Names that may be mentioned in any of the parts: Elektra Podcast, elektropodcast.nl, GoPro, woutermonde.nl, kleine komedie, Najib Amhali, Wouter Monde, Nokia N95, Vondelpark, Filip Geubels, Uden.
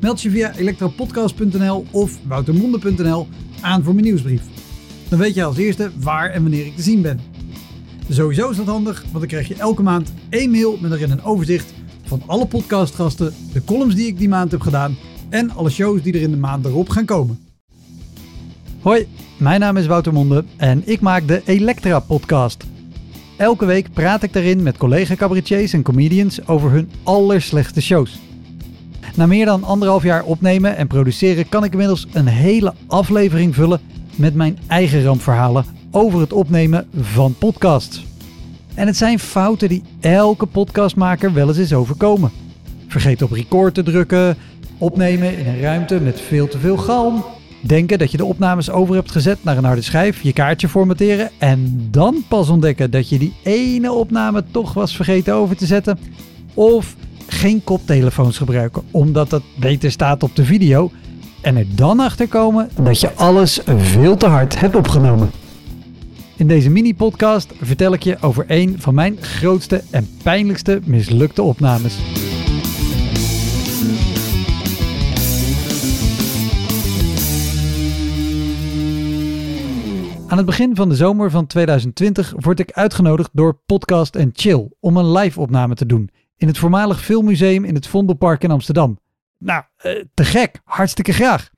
Meld je via elektropodcast.nl of woutermonde.nl aan voor mijn nieuwsbrief. Dan weet je als eerste waar en wanneer ik te zien ben. Sowieso is dat handig, want dan krijg je elke maand 1 mail met erin een overzicht van alle podcastgasten, de columns die ik die maand heb gedaan en alle shows die er in de maand erop gaan komen. Hoi, mijn naam is Wouter Monde en ik maak de Elektra Podcast. Elke week praat ik daarin met collega cabaretiers en comedians over hun allerslechtste shows. Na meer dan 1,5 jaar opnemen en produceren kan ik inmiddels een hele aflevering vullen met mijn eigen rampverhalen over het opnemen van podcasts. En het zijn fouten die elke podcastmaker wel eens is overkomen. Vergeet op record te drukken, opnemen in een ruimte met veel te veel galm, denken dat je de opnames over hebt gezet naar een harde schijf, je kaartje formatteren en dan pas ontdekken dat je die ene opname toch was vergeten over te zetten. Of geen koptelefoons gebruiken, omdat dat beter staat op de video. En er dan achter komen dat je alles veel te hard hebt opgenomen. In deze mini-podcast vertel ik je over een van mijn grootste en pijnlijkste mislukte opnames. Aan het begin van de zomer van 2020 word ik uitgenodigd door Podcast & Chill om een live-opname te doen in het voormalig filmmuseum in het Vondelpark in Amsterdam. Nou, te gek. Hartstikke graag.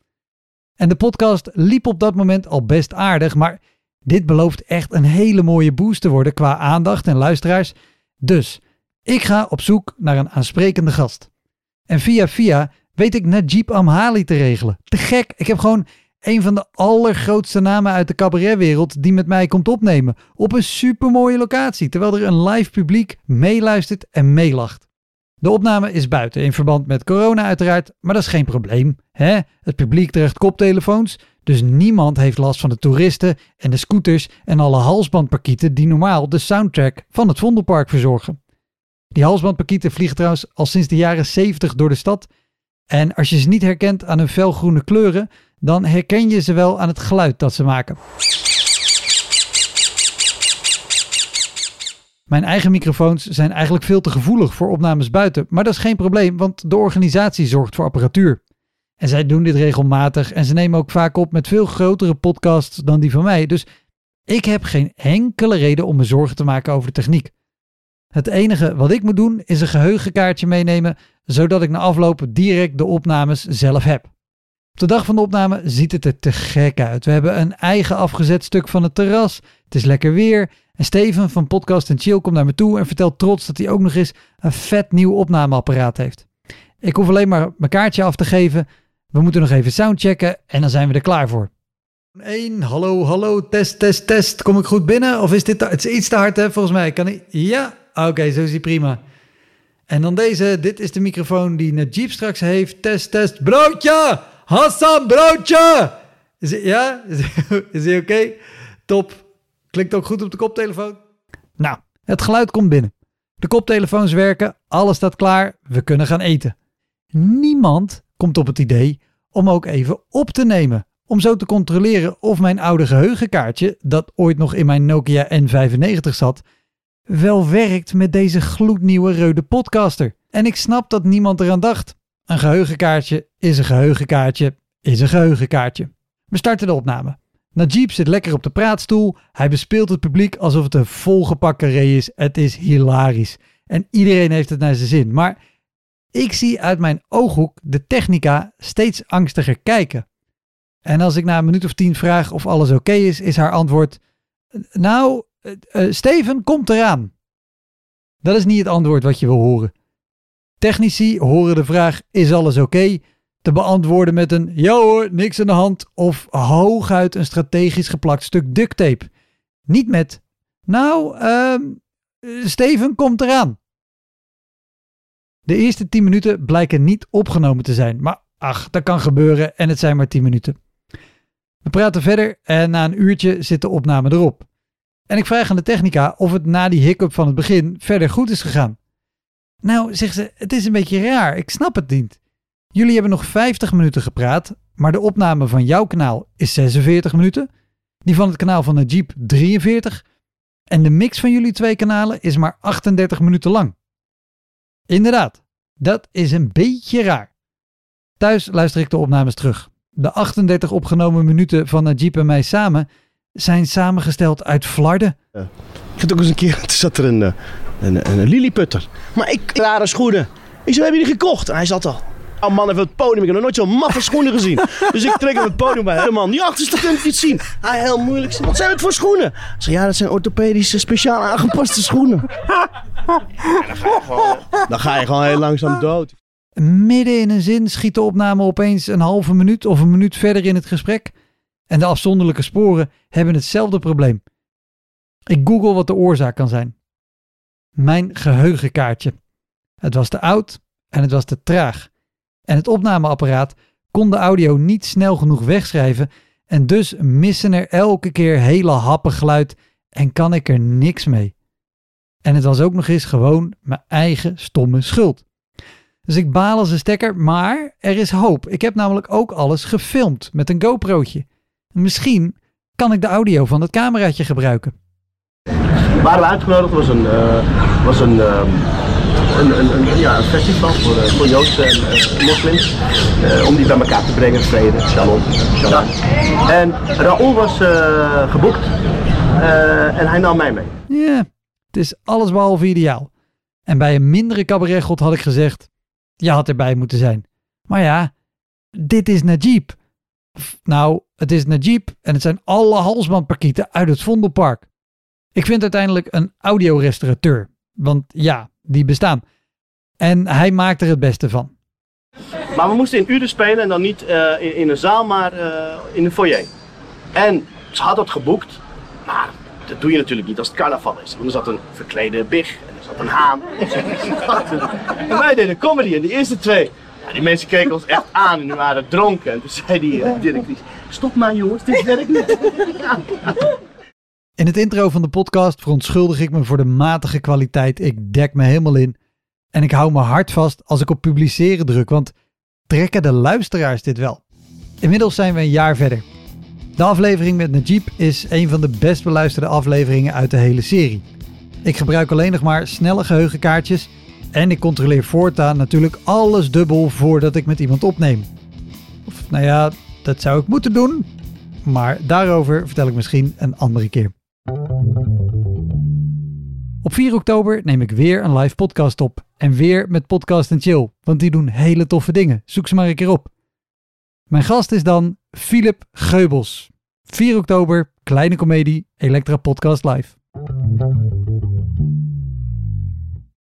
En de podcast liep op dat moment al best aardig, maar dit belooft echt een hele mooie boost te worden qua aandacht en luisteraars. Dus ik ga op zoek naar een aansprekende gast. En via weet ik Najib Amhali te regelen. Te gek. Ik heb gewoon een van de allergrootste namen uit de cabaretwereld die met mij komt opnemen. Op een supermooie locatie, terwijl er een live publiek meeluistert en meelacht. De opname is buiten, in verband met corona uiteraard, maar dat is geen probleem. Hè? Het publiek draagt koptelefoons, dus niemand heeft last van de toeristen en de scooters en alle halsbandparkieten die normaal de soundtrack van het Vondelpark verzorgen. Die halsbandparkieten vliegen trouwens al sinds de jaren 70 door de stad. En als je ze niet herkent aan hun felgroene kleuren, dan herken je ze wel aan het geluid dat ze maken. Mijn eigen microfoons zijn eigenlijk veel te gevoelig voor opnames buiten, maar dat is geen probleem, want de organisatie zorgt voor apparatuur. En zij doen dit regelmatig en ze nemen ook vaak op met veel grotere podcasts dan die van mij, dus ik heb geen enkele reden om me zorgen te maken over de techniek. Het enige wat ik moet doen is een geheugenkaartje meenemen, zodat ik na afloop direct de opnames zelf heb. Op de dag van de opname ziet het er te gek uit. We hebben een eigen afgezet stuk van het terras. Het is lekker weer. En Steven van Podcast & Chill komt naar me toe en vertelt trots dat hij ook nog eens een vet nieuw opnameapparaat heeft. Ik hoef alleen maar mijn kaartje af te geven. We moeten nog even soundchecken en dan zijn we er klaar voor. 1, hallo, test. Kom ik goed binnen? Of is dit het is iets te hard, hè? Volgens mij kan ik... Ja, oké, zo is hij prima. En dan deze. Dit is de microfoon die Najib straks heeft. Test. Broodje! Hassan, broodje! Is hij oké? Top. Klinkt ook goed op de koptelefoon. Nou, het geluid komt binnen. De koptelefoons werken, alles staat klaar, we kunnen gaan eten. Niemand komt op het idee om ook even op te nemen. Om zo te controleren of mijn oude geheugenkaartje, dat ooit nog in mijn Nokia N95 zat, wel werkt met deze gloednieuwe rode podcaster. En ik snap dat niemand eraan dacht. Een geheugenkaartje is een geheugenkaartje is een geheugenkaartje. We starten de opname. Najib zit lekker op de praatstoel. Hij bespeelt het publiek alsof het een volgepakt carré is. Het is hilarisch. En iedereen heeft het naar zijn zin. Maar ik zie uit mijn ooghoek de technica steeds angstiger kijken. En als ik na een minuut of 10 vraag of alles oké is, is haar antwoord: nou, Steven komt eraan. Dat is niet het antwoord wat je wil horen. Technici horen de vraag, is alles oké? Te beantwoorden met een, ja hoor, niks aan de hand. Of hooguit een strategisch geplakt stuk duct tape. Niet met, nou, Steven komt eraan. De eerste 10 minuten blijken niet opgenomen te zijn. Maar ach, dat kan gebeuren en het zijn maar 10 minuten. praten verder en na een uurtje zit de opname erop. En ik vraag aan de technica of het na die hiccup van het begin verder goed is gegaan. Nou, zegt ze, het is een beetje raar, ik snap het niet. Jullie hebben nog 50 minuten gepraat, maar de opname van jouw kanaal is 46 minuten, die van het kanaal van Najib 43 en de mix van jullie twee kanalen is maar 38 minuten lang. Inderdaad, dat is een beetje raar. Thuis luister ik de opnames terug. De 38 opgenomen minuten van Najib en mij samen zijn samengesteld uit flarden. Ja. Ik had ook eens een keer, toen zat er een lilliputter. Maar ik rare schoenen. Ik zei, heb je die gekocht? En hij zat al. Oh man, even het podium. Ik heb nog nooit zo'n maffe schoenen gezien. Dus ik trek hem het podium bij. Helemaal niet achterste kun je het niet zien. Ah, heel moeilijk. Wat zijn het voor schoenen? Ik zei, ja, dat zijn orthopedische, speciaal aangepaste schoenen. Dan ga je gewoon heel langzaam dood. Midden in een zin schiet de opname opeens een halve minuut of een minuut verder in het gesprek. En de afzonderlijke sporen hebben hetzelfde probleem. Ik google wat de oorzaak kan zijn. Mijn geheugenkaartje. Het was te oud en het was te traag. En het opnameapparaat kon de audio niet snel genoeg wegschrijven en dus missen er elke keer hele happen geluid en kan ik er niks mee. En het was ook nog eens gewoon mijn eigen stomme schuld. Dus ik baal als een stekker, maar er is hoop. Ik heb namelijk ook alles gefilmd met een GoPro'tje. Misschien kan ik de audio van het cameraatje gebruiken. Waar we uitgenodigd was een festival voor Joodse en moslims. Om die bij elkaar te brengen, vrede, shalom. En Raoul was geboekt en hij nam mij mee. Ja, het is allesbehalve ideaal. En bij een mindere cabaretgod had ik gezegd, je had erbij moeten zijn. Maar ja, dit is Najib. Nou, het is Najib en het zijn alle halsbandparkieten uit het Vondelpark. Ik vind uiteindelijk een audiorestaurateur. Want ja, die bestaan. En hij maakt er het beste van. Maar we moesten in Uden spelen en dan niet in een zaal, maar in een foyer. En ze had dat geboekt, maar dat doe je natuurlijk niet als het carnaval is. Want er zat een verklede big en er zat een haan. En wij deden comedy en de eerste twee. Ja, die mensen keken ons echt aan en waren dronken. En toen zei die directrice, stop maar jongens, dit werkt niet. In het intro van de podcast verontschuldig ik me voor de matige kwaliteit. Ik dek me helemaal in. En ik hou me hard vast als ik op publiceren druk. Want trekken de luisteraars dit wel? Inmiddels zijn we een jaar verder. De aflevering met Najib is een van de best beluisterde afleveringen uit de hele serie. Ik gebruik alleen nog maar snelle geheugenkaartjes. En ik controleer voortaan natuurlijk alles dubbel voordat ik met iemand opneem. Of nou ja, dat zou ik moeten doen. Maar daarover vertel ik misschien een andere keer. Op 4 oktober neem ik weer een live podcast op. En weer met Podcast & Chill, want die doen hele toffe dingen. Zoek ze maar een keer op. Mijn gast is dan Filip Geubels. 4 oktober, kleine komedie, Elektra Podcast live.